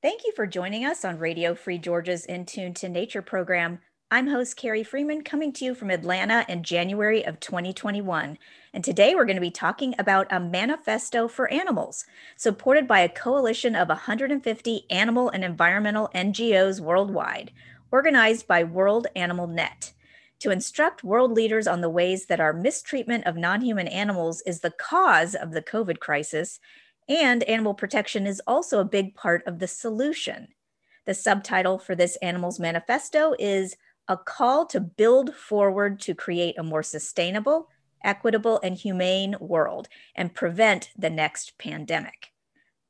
Thank you for joining us on Radio Free Georgia's In Tune to Nature program. I'm host Carrie Freeman, coming to you from Atlanta in January of 2021. And today we're going to be talking about a manifesto for animals, supported by a coalition of 150 animal and environmental NGOs worldwide, organized by World Animal Net, to instruct world leaders on the ways that our mistreatment of non-human animals is the cause of the COVID crisis, and animal protection is also a big part of the solution. The subtitle for this Animals Manifesto is A Call to Build Forward to Create a More Sustainable, Equitable, and Humane World and Prevent the Next Pandemic.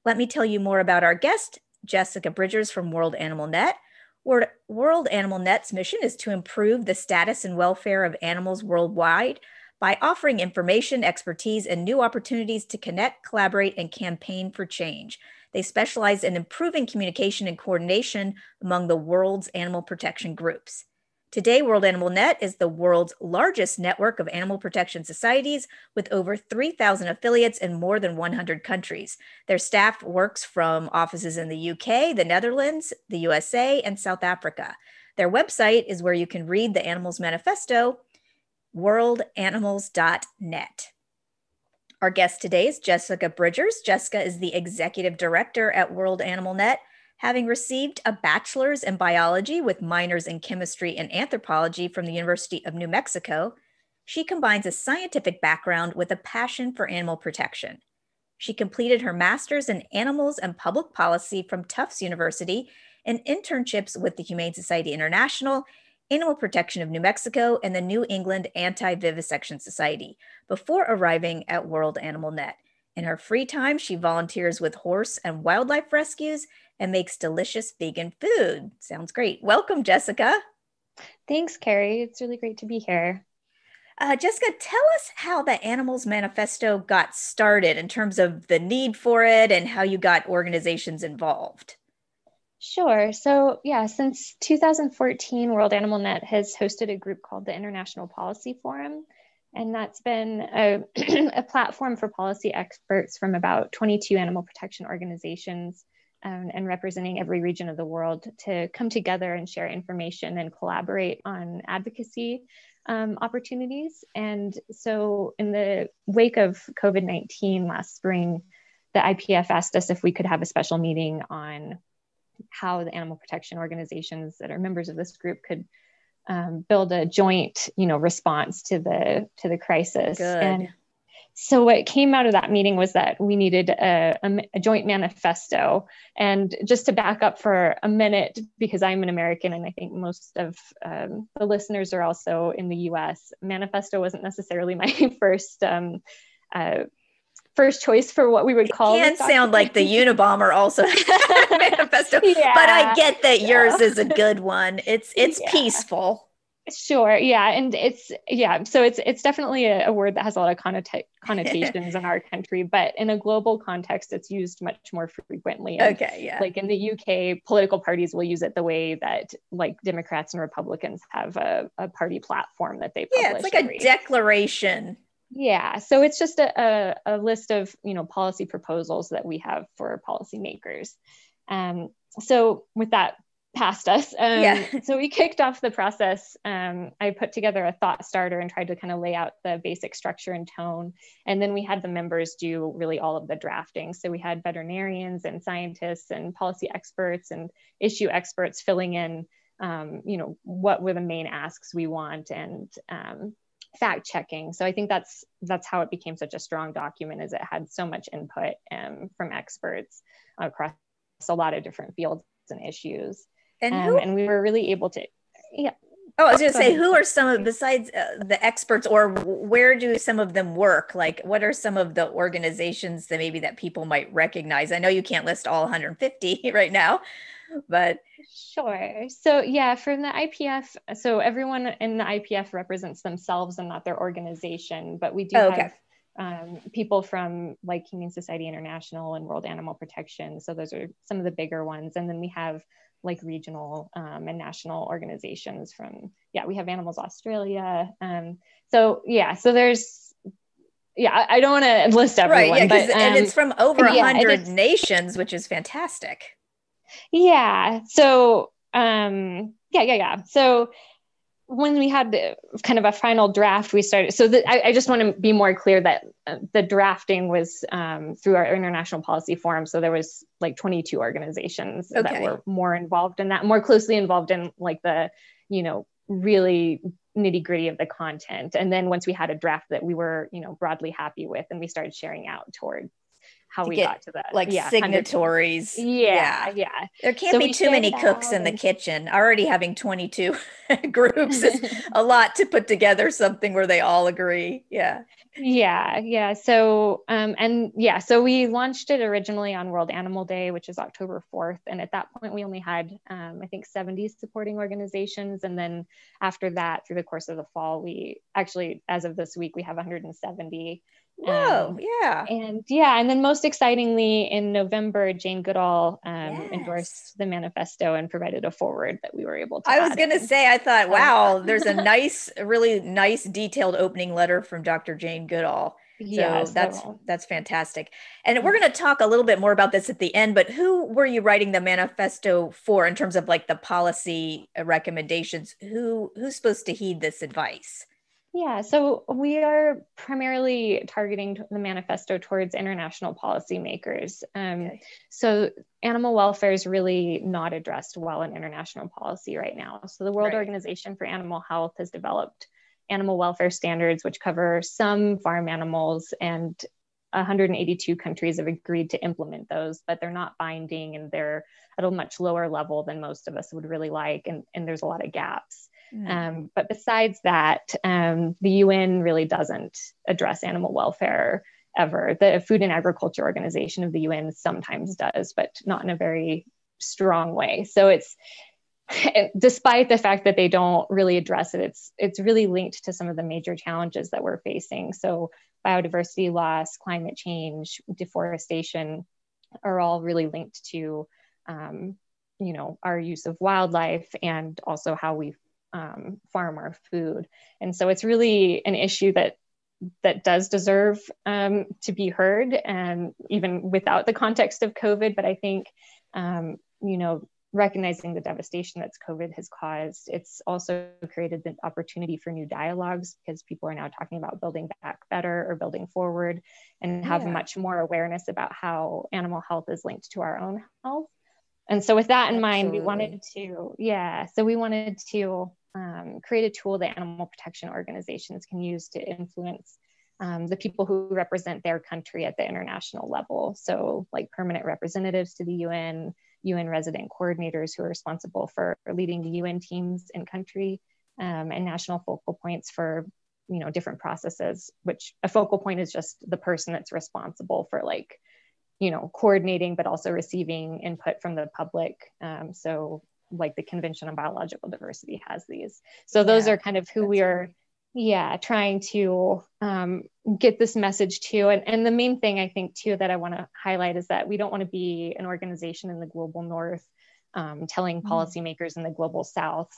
Let me tell you more about our guest, Jessica Bridgers from World Animal Net. World Animal Net's mission is to improve the status and welfare of animals worldwide by offering information, expertise, and new opportunities to connect, collaborate, and campaign for change. They specialize in improving communication and coordination among the world's animal protection groups. Today, World Animal Net is the world's largest network of animal protection societies with over 3,000 affiliates in more than 100 countries. Their staff works from offices in the UK, the Netherlands, the USA, and South Africa. Their website is where you can read the Animals Manifesto, worldanimals.net. Our guest today is Jessica Bridgers. Jessica is the executive director at World Animal Net, having received a bachelor's in biology with minors in chemistry and anthropology from the University of New Mexico. She combines a scientific background with a passion for animal protection. She completed her master's in animals and public policy from Tufts University and internships with the Humane Society International, Animal Protection of New Mexico, and the New England Anti-Vivisection Society before arriving at World Animal Net. In her free time, she volunteers with horse and wildlife rescues and makes delicious vegan food. Sounds great. Welcome, Jessica. Thanks, Carrie. It's really great to be here. Jessica, tell us how the Animals Manifesto got started in terms of the need for it and how you got organizations involved. Sure. So yeah, since 2014, World Animal Net has hosted a group called the International Policy Forum, and that's been a platform for policy experts from about 22 animal protection organizations and representing every region of the world to come together and share information and collaborate on advocacy opportunities. And so in the wake of COVID-19 last spring, the IPF asked us if we could have a special meeting on how the animal protection organizations that are members of this group could build a joint, response to the crisis. Good. And so what came out of that meeting was that we needed a joint manifesto. And just to back up for a minute, because I'm an American and I think most of the listeners are also in the US, manifesto wasn't necessarily my first choice for what we would call it. Can't sound like the Unabomber also manifesto, yeah, but I get that yours is a good one. It's peaceful. Sure. Yeah. And so it's definitely a word that has a lot of connotations in our country, but in a global context, it's used much more frequently. And okay. Yeah. Like in the UK, political parties will use it the way that like Democrats and Republicans have a party platform that they publish. Yeah, it's like a declaration. Yeah, so it's just a list of policy proposals that we have for policymakers. So with that past us, So we kicked off the process. I put together a thought starter and tried to kind of lay out the basic structure and tone. And then we had the members do really all of the drafting. So we had veterinarians and scientists and policy experts and issue experts filling in, what were the main asks we want and fact checking. So I think that's how it became such a strong document, is it had so much input from experts across a lot of different fields and issues. And we were really able to, yeah. Oh, I was going to say, who are some of, besides the experts, or where do some of them work? Like, what are some of the organizations that maybe that people might recognize? I know you can't list all 150 right now, but. Sure. So yeah, from the IPF, so everyone in the IPF represents themselves and not their organization, but we do have people from like Humane Society International and World Animal Protection. So those are some of the bigger ones. And then we have like regional and national organizations from, we have Animals Australia. So there's, I don't want to list everyone. Right, but, and it's from over 100 nations, which is fantastic. Yeah. So, So when we had kind of a final draft, we started, so that I just want to be more clear that the drafting was through our international policy forum. So there was like 22 organizations that were more involved in that, more closely involved in like the, you know, really nitty gritty of the content. And then once we had a draft that we were, you know, broadly happy with, and we started sharing out toward how we got to that. Like signatories. Yeah. There can't be too many cooks in the kitchen. Already having 22 groups is a lot to put together something where they all agree. Yeah. So, so we launched it originally on World Animal Day, which is October 4th. And at that point we only had, I think 70 supporting organizations. And then after that, through the course of the fall, we actually, as of this week, we have 170. And then most excitingly, in November, Jane Goodall endorsed the manifesto and provided a foreword that we were able to. I was going to say, I thought, wow, there's a nice, really nice, detailed opening letter from Dr. Jane Goodall. So that's fantastic. And we're going to talk a little bit more about this at the end, but who were you writing the manifesto for in terms of like the policy recommendations? Who's supposed to heed this advice? Yeah, so we are primarily targeting the manifesto towards international policymakers. So animal welfare is really not addressed well in international policy right now. So the World Organization for Animal Health has developed animal welfare standards, which cover some farm animals, and 182 countries have agreed to implement those, but they're not binding and they're at a much lower level than most of us would really like. And there's a lot of gaps. But besides that, the UN really doesn't address animal welfare ever. The Food and Agriculture Organization of the UN sometimes does, but not in a very strong way. So it's, despite the fact that they don't really address it, it's really linked to some of the major challenges that we're facing. So biodiversity loss, climate change, deforestation are all really linked to, you know, our use of wildlife and also how we farm our food. And so it's really an issue that does deserve to be heard, and even without the context of COVID. But I think, you know, recognizing the devastation that's COVID has caused, it's also created the opportunity for new dialogues, because people are now talking about building back better or building forward, and have much more awareness about how animal health is linked to our own health. And so with that in mind, we wanted to create a tool that animal protection organizations can use to influence the people who represent their country at the international level. So like permanent representatives to the UN, UN resident coordinators who are responsible for leading the UN teams in country, and national focal points for, you know, different processes, which a focal point is just the person that's responsible for, like, you know, coordinating, but also receiving input from the public. So like the Convention on Biological Diversity has these. So those are kind of who we are, trying to get this message to. And the main thing I think too, that I want to highlight is that we don't want to be an organization in the global north telling policymakers in the global south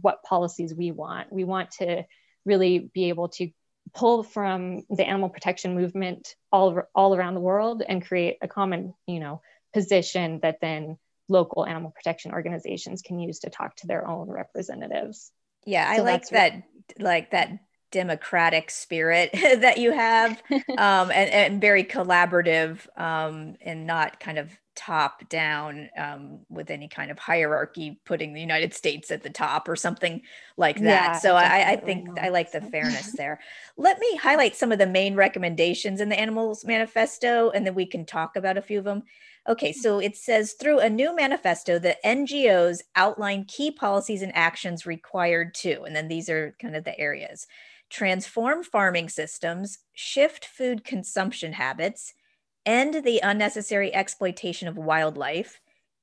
what policies we want. We want to really be able to pull from the animal protection movement all around the world and create a common, you know, position that then local animal protection organizations can use to talk to their own representatives. Yeah, I like that, like that democratic spirit that you have, and very collaborative, and not kind of top down, with any kind of hierarchy, putting the United States at the top or something like that. Yeah, so I think I like the fairness there. Let me highlight some of the main recommendations in the Animals Manifesto, and then we can talk about a few of them. Okay, so it says, through a new manifesto, the NGOs outline key policies and actions required to, and then these are kind of the areas: transform farming systems, shift food consumption habits, end the unnecessary exploitation of wildlife,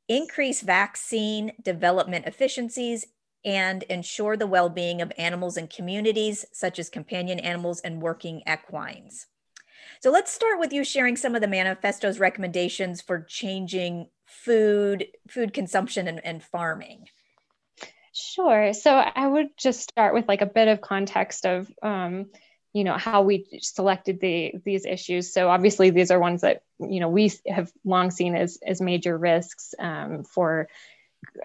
increase vaccine development efficiencies, and ensure the well-being of animals and communities, such as companion animals and working equines. So let's start with you sharing some of the manifesto's recommendations for changing food consumption and farming. Sure. So I would just start with like a bit of context of you know, how we selected these issues. So obviously these are ones that, you know, we have long seen as major risks for,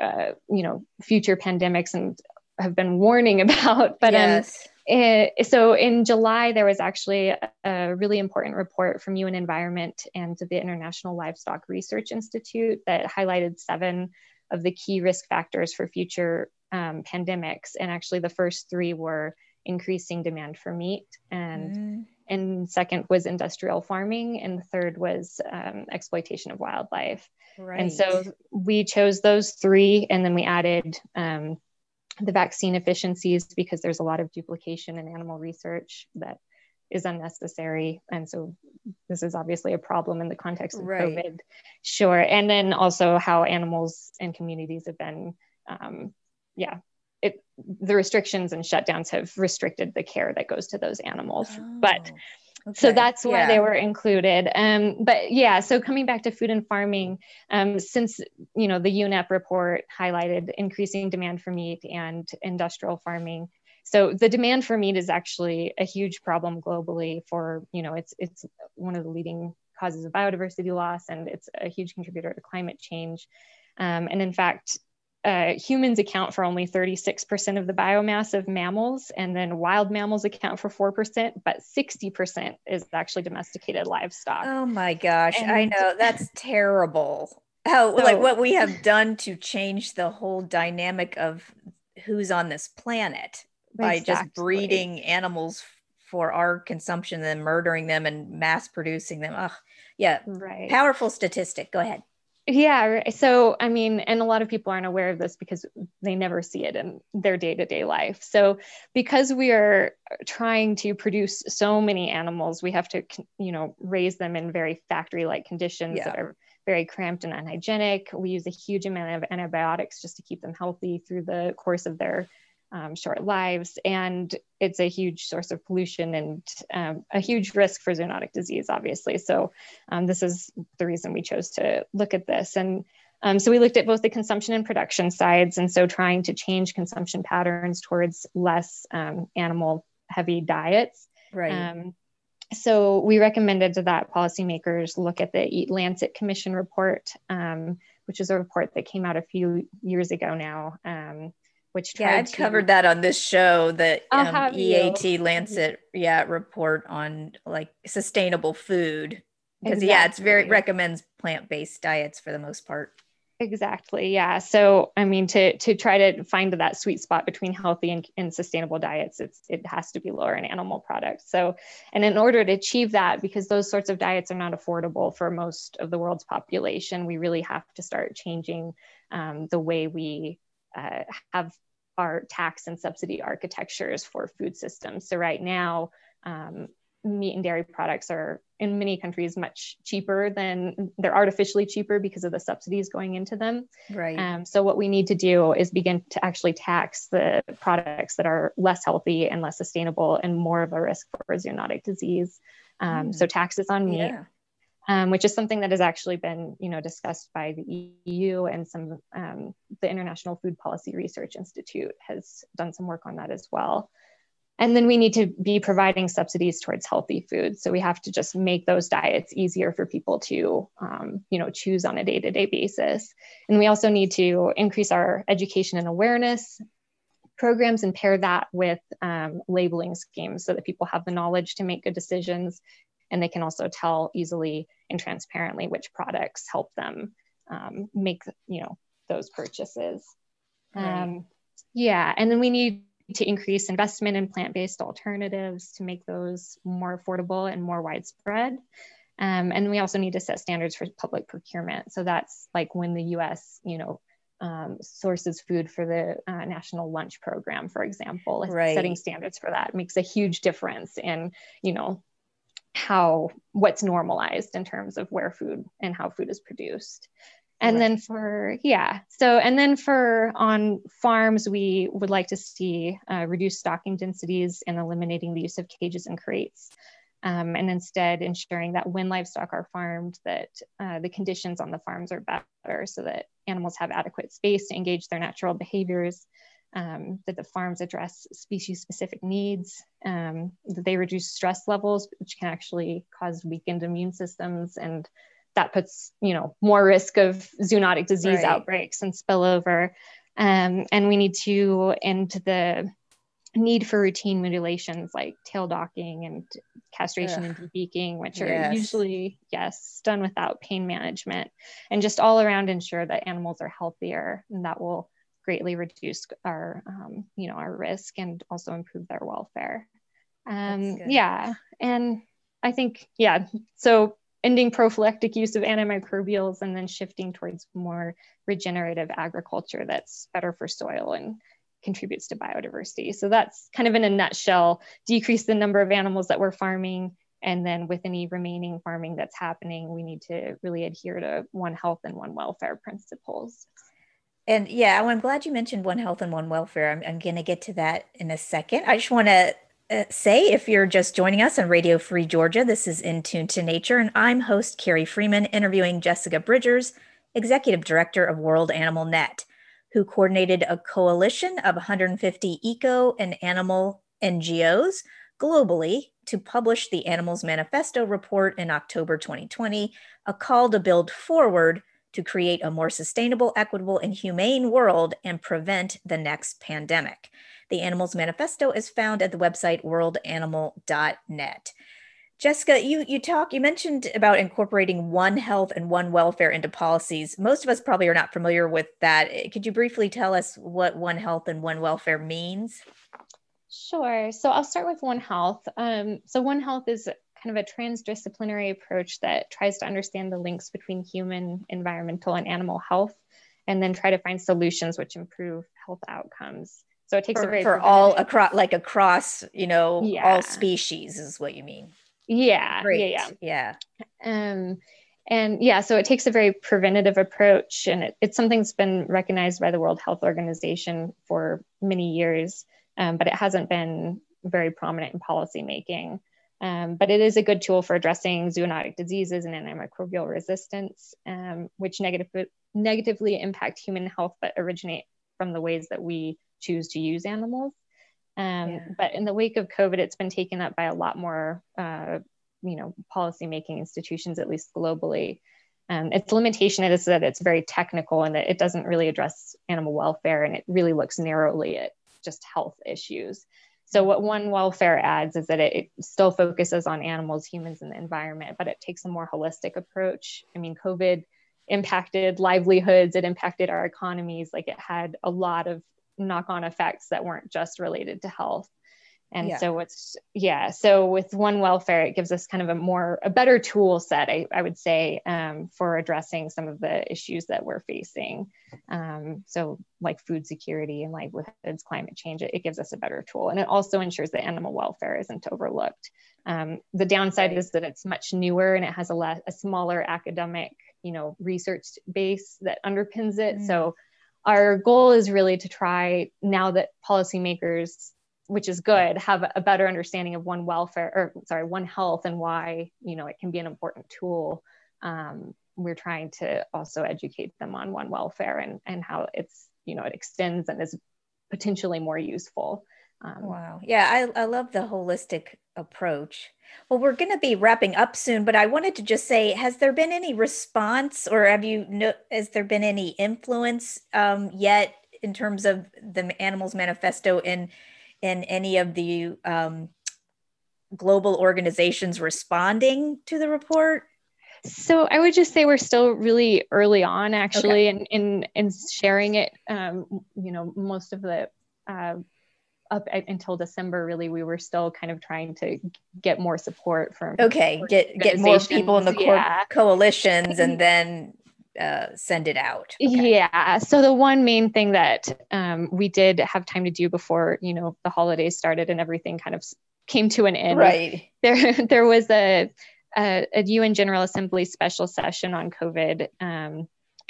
you know, future pandemics and have been warning about. But so in July, there was actually a really important report from UN Environment and the International Livestock Research Institute that highlighted 7 of the key risk factors for future pandemics. And actually the first 3 were increasing demand for meat, and second was industrial farming, and the third was exploitation of wildlife. Right. And so we chose those 3, and then we added the vaccine efficiencies, because there's a lot of duplication in animal research that is unnecessary. And so this is obviously a problem in the context of COVID. Sure. And then also how animals and communities have been, the restrictions and shutdowns have restricted the care that goes to those animals. So that's why they were included. So coming back to food and farming, since, you know, the UNEP report highlighted increasing demand for meat and industrial farming. So the demand for meat is actually a huge problem globally for, you know, it's one of the leading causes of biodiversity loss, and it's a huge contributor to climate change. And in fact, humans account for only 36% of the biomass of mammals, and then wild mammals account for 4%, but 60% is actually domesticated livestock. Oh my gosh, I know, that's terrible. Like what we have done to change the whole dynamic of who's on this planet by just breeding animals for our consumption, then murdering them and mass producing them. Powerful statistic. Go ahead. Yeah. So, I mean, and a lot of people aren't aware of this because they never see it in their day-to-day life. So because we are trying to produce so many animals, we have to, you know, raise them in very factory-like conditions that are very cramped and unhygienic. We use a huge amount of antibiotics just to keep them healthy through the course of their short lives. And it's a huge source of pollution and a huge risk for zoonotic disease, obviously. So this is the reason we chose to look at this. And so we looked at both the consumption and production sides. And so trying to change consumption patterns towards less animal heavy diets. Right. So we recommended that policymakers look at the Eat Lancet Commission report, which is a report that came out a few years ago now. I've covered that on this show, the EAT Lancet report on like sustainable food, because it's very recommends plant-based diets for the most part. Exactly. Yeah. So, I mean, to try to find that sweet spot between healthy and sustainable diets, it has to be lower in animal products. So, and in order to achieve that, because those sorts of diets are not affordable for most of the world's population, we really have to start changing the way we have our tax and subsidy architectures for food systems. So right now, meat and dairy products are in many countries much cheaper than they're artificially cheaper because of the subsidies going into them. Right. So what we need to do is begin to actually tax the products that are less healthy and less sustainable and more of a risk for zoonotic disease. So taxes on meat. Yeah. Which is something that has actually been, you know, discussed by the EU and some the International Food Policy Research Institute has done some work on that as well. And then we need to be providing subsidies towards healthy food. So we have to just make those diets easier for people to, you know, choose on a day-to-day basis. And we also need to increase our education and awareness programs and pair that with labeling schemes so that people have the knowledge to make good decisions. And they can also tell easily and transparently which products help them make, you know, those purchases. Right. And then we need to increase investment in plant-based alternatives to make those more affordable and more widespread. And we also need to set standards for public procurement. So that's like when the US, you know, sources food for the National Lunch Program, for example. Right. Setting standards for that makes a huge difference in, you know, what's normalized in terms of where food and how food is produced. And then for on farms, we would like to see reduced stocking densities and eliminating the use of cages and crates. And instead ensuring that when livestock are farmed, that the conditions on the farms are better so that animals have adequate space to engage their natural behaviors. that the farms address species-specific needs, that they reduce stress levels, which can actually cause weakened immune systems, and that puts, you know, more risk of zoonotic disease right. outbreaks and spillover. And we need to end the need for routine mutilations like tail docking and castration and beaking, which are usually, done without pain management, and just all around ensure that animals are healthier, and that will greatly reduce our, you know, our risk and also improve their welfare. And I think, so ending prophylactic use of antimicrobials and then shifting towards more regenerative agriculture that's better for soil and contributes to biodiversity. So that's kind of in a nutshell: decrease the number of animals that we're farming, and then with any remaining farming that's happening, we need to really adhere to one health and one welfare principles. And yeah, I'm glad you mentioned one health and one welfare. I'm going to get to that in a second. I just want to say, if you're just joining us on Radio Free Georgia, this is In Tune to Nature, and I'm host Carrie Freeman, interviewing Jessica Bridgers, Executive Director of World Animal Net, who coordinated a coalition of 150 eco and animal NGOs globally to publish the Animals Manifesto report in October 2020, a call to build forward to create a more sustainable, equitable, and humane world and prevent the next pandemic. The Animals Manifesto is found at the website worldanimal.net. Jessica, you mentioned about incorporating one health and one welfare into policies. Most of us probably are not familiar with that. Could you briefly tell us what one health and one welfare means? Sure. So I'll start with one health. So one health is kind of a transdisciplinary approach that tries to understand the links between human, environmental, and animal health, and then try to find solutions which improve health outcomes. So it takes across, you know, all species is what you mean. So it takes a very preventative approach, and it's something that's been recognized by the World Health Organization for many years, but it hasn't been very prominent in policymaking. But it is a good tool for addressing zoonotic diseases and antimicrobial resistance, which negatively impact human health, but originate from the ways that we choose to use animals. But in the wake of COVID, it's been taken up by a lot more, policymaking institutions, at least globally. Its limitation is that it's very technical and that it doesn't really address animal welfare, and it really looks narrowly at just health issues. So what one welfare adds is that it still focuses on animals, humans, and the environment, but it takes a more holistic approach. I mean, COVID impacted livelihoods, it impacted our economies, like it had a lot of knock-on effects that weren't just related to health. And so with one welfare, it gives us kind of a better tool set, I would say, for addressing some of the issues that we're facing. So like food security and livelihoods, climate change, it gives us a better tool. And it also ensures that animal welfare isn't overlooked. The downside is that it's much newer, and it has a smaller academic, research base that underpins it. So our goal is really to try, now that policymakers, which is good, have a better understanding of one health and why, it can be an important tool. We're trying to also educate them on one welfare and how it's, it extends and is potentially more useful. Wow. Yeah, I love the holistic approach. Well, we're going to be wrapping up soon, but I wanted to just say, has there been any response, or has there been any influence yet in terms of the Animals Manifesto in any of the global organizations responding to the report? So I would just say we're still really early on, actually, in sharing it. Most of the up until December, really, we were still kind of trying to get more support from get more people in the coalitions, and then send it out. So the one main thing that we did have time to do before, the holidays started and everything kind of came to an end. Right. There was a UN General Assembly special session on COVID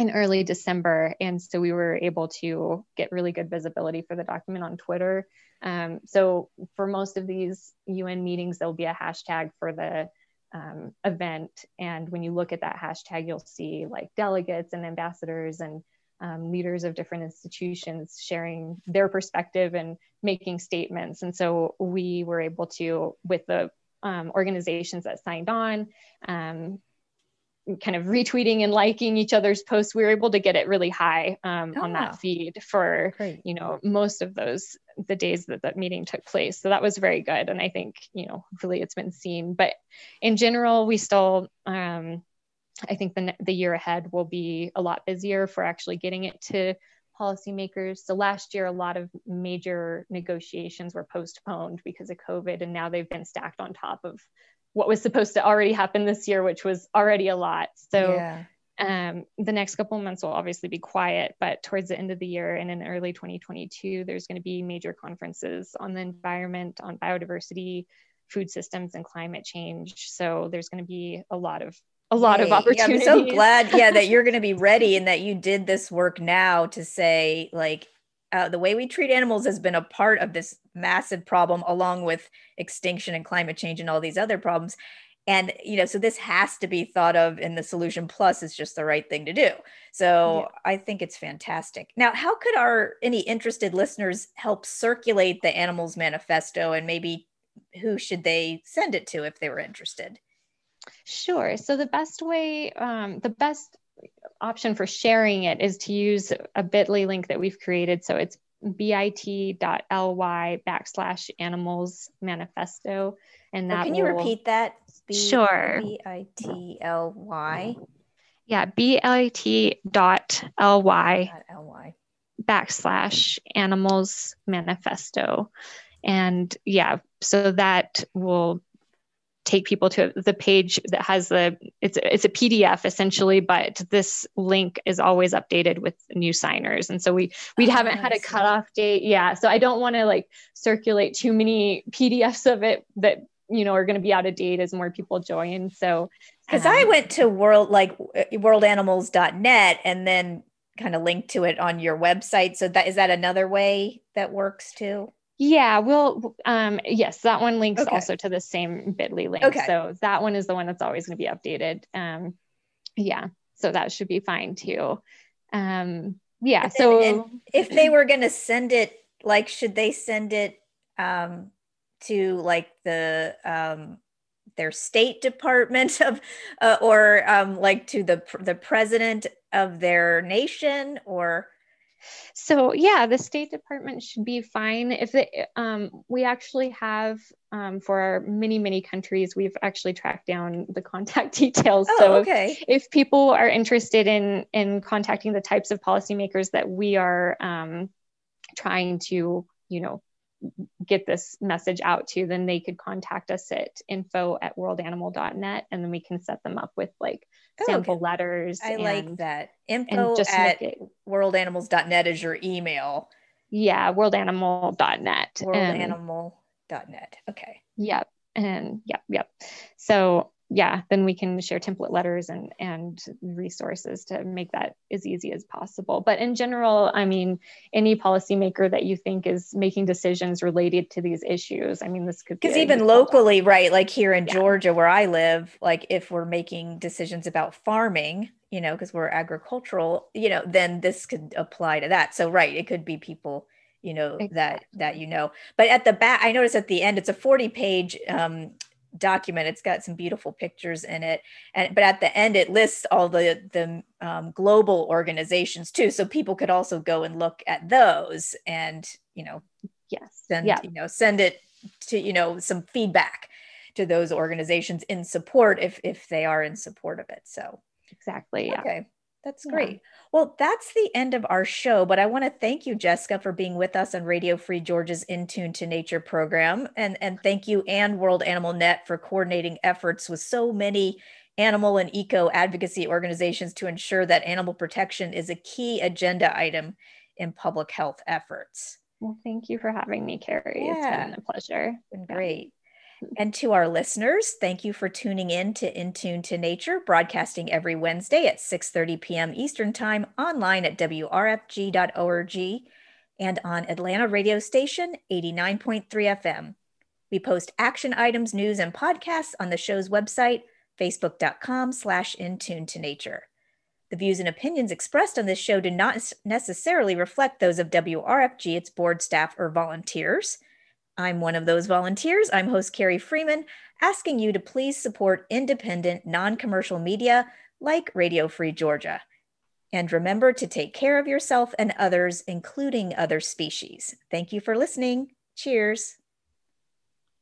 in early December, and so we were able to get really good visibility for the document on Twitter. So for most of these UN meetings, there'll be a hashtag for the event, and when you look at that hashtag, you'll see like delegates and ambassadors and leaders of different institutions sharing their perspective and making statements. And so we were able to, with the organizations that signed on, kind of retweeting and liking each other's posts, we were able to get it really high on that feed for, you know, most of those, the days that that meeting took place. So that was very good. And I think, you know, hopefully it's been seen, but in general, we still, I think the year ahead will be a lot busier for actually getting it to policymakers. So last year, a lot of major negotiations were postponed because of COVID, and now they've been stacked on top of what was supposed to already happen this year, which was already a lot. So the next couple of months will obviously be quiet, but towards the end of the year and in early 2022, there's going to be major conferences on the environment, on biodiversity, food systems, and climate change. So there's going to be a lot of opportunities. Yeah, I'm so glad that you're going to be ready and that you did this work now to say, like, the way we treat animals has been a part of this massive problem, along with extinction and climate change and all these other problems. And, you know, so this has to be thought of in the solution. Plus, it's just the right thing to do. So I think it's fantastic. Now, how could any interested listeners help circulate the Animals Manifesto, and maybe who should they send it to if they were interested? Sure. So the best way, the best option for sharing it is to use a bit.ly link that we've created. So it's bit.ly/animalsmanifesto. And that can you repeat that? Sure. BITLY. Yeah. bit.ly/animalsmanifesto. And yeah, so that will take people to the page that has it's a PDF essentially, but this link is always updated with new signers. And so we haven't had a cutoff date. Yeah. So I don't want to like circulate too many PDFs of it that, you know, are going to be out of date as more people join. So, cause I went to worldanimals.net and then kind of linked to it on your website. So that, is that another way that works too? Yeah, we'll, yes, that one links also to the same bit.ly link. Okay. So that one is the one that's always going to be updated. Yeah, so that should be fine too. Yeah, so. And if they were going to send it, like, should they send it to like the, their State Department of, or like to the president of their nation, or? So yeah, the State Department should be fine. If they, we actually have for our many countries, we've actually tracked down the contact details. So if people are interested in contacting the types of policymakers that we are trying to, you know, get this message out to, then they could contact us at info@worldanimal.net, and then we can set them up with like sample letters. I like that. info@worldanimals.net is your email. Yeah, worldanimal.net. Worldanimal.net. Okay. Yep. And yep. So yeah, then we can share template letters and resources to make that as easy as possible. But in general, I mean, any policymaker that you think is making decisions related to these issues, I mean, this could be. Because even locally, right, like here in Georgia where I live, like if we're making decisions about farming, you know, because we're agricultural, you know, then this could apply to that. So, right, it could be people, you know, that you know. But at the back, I noticed at the end, it's a 40-page document. It's got some beautiful pictures in it, but at the end it lists all the global organizations too, so people could also go and look at those, and you know, send it to, you know, some feedback to those organizations in support if they are in support of it. So exactly. That's great. Well, that's the end of our show, but I want to thank you, Jessica, for being with us on Radio Free Georgia's In Tune to Nature program. And thank you and World Animal Net for coordinating efforts with so many animal and eco advocacy organizations to ensure that animal protection is a key agenda item in public health efforts. Well, thank you for having me, Carrie. Yeah. It's been a pleasure. It's been great. And to our listeners, thank you for tuning in to In Tune to Nature, broadcasting every Wednesday at 6:30 p.m. Eastern Time, online at wrfg.org and on Atlanta radio station 89.3 FM. We post action items, news, and podcasts on the show's website, facebook.com/intunetonature. The views and opinions expressed on this show do not necessarily reflect those of WRFG, its board, staff, or volunteers. I'm one of those volunteers. I'm host Carrie Freeman, asking you to please support independent, non-commercial media like Radio Free Georgia. And remember to take care of yourself and others, including other species. Thank you for listening. Cheers.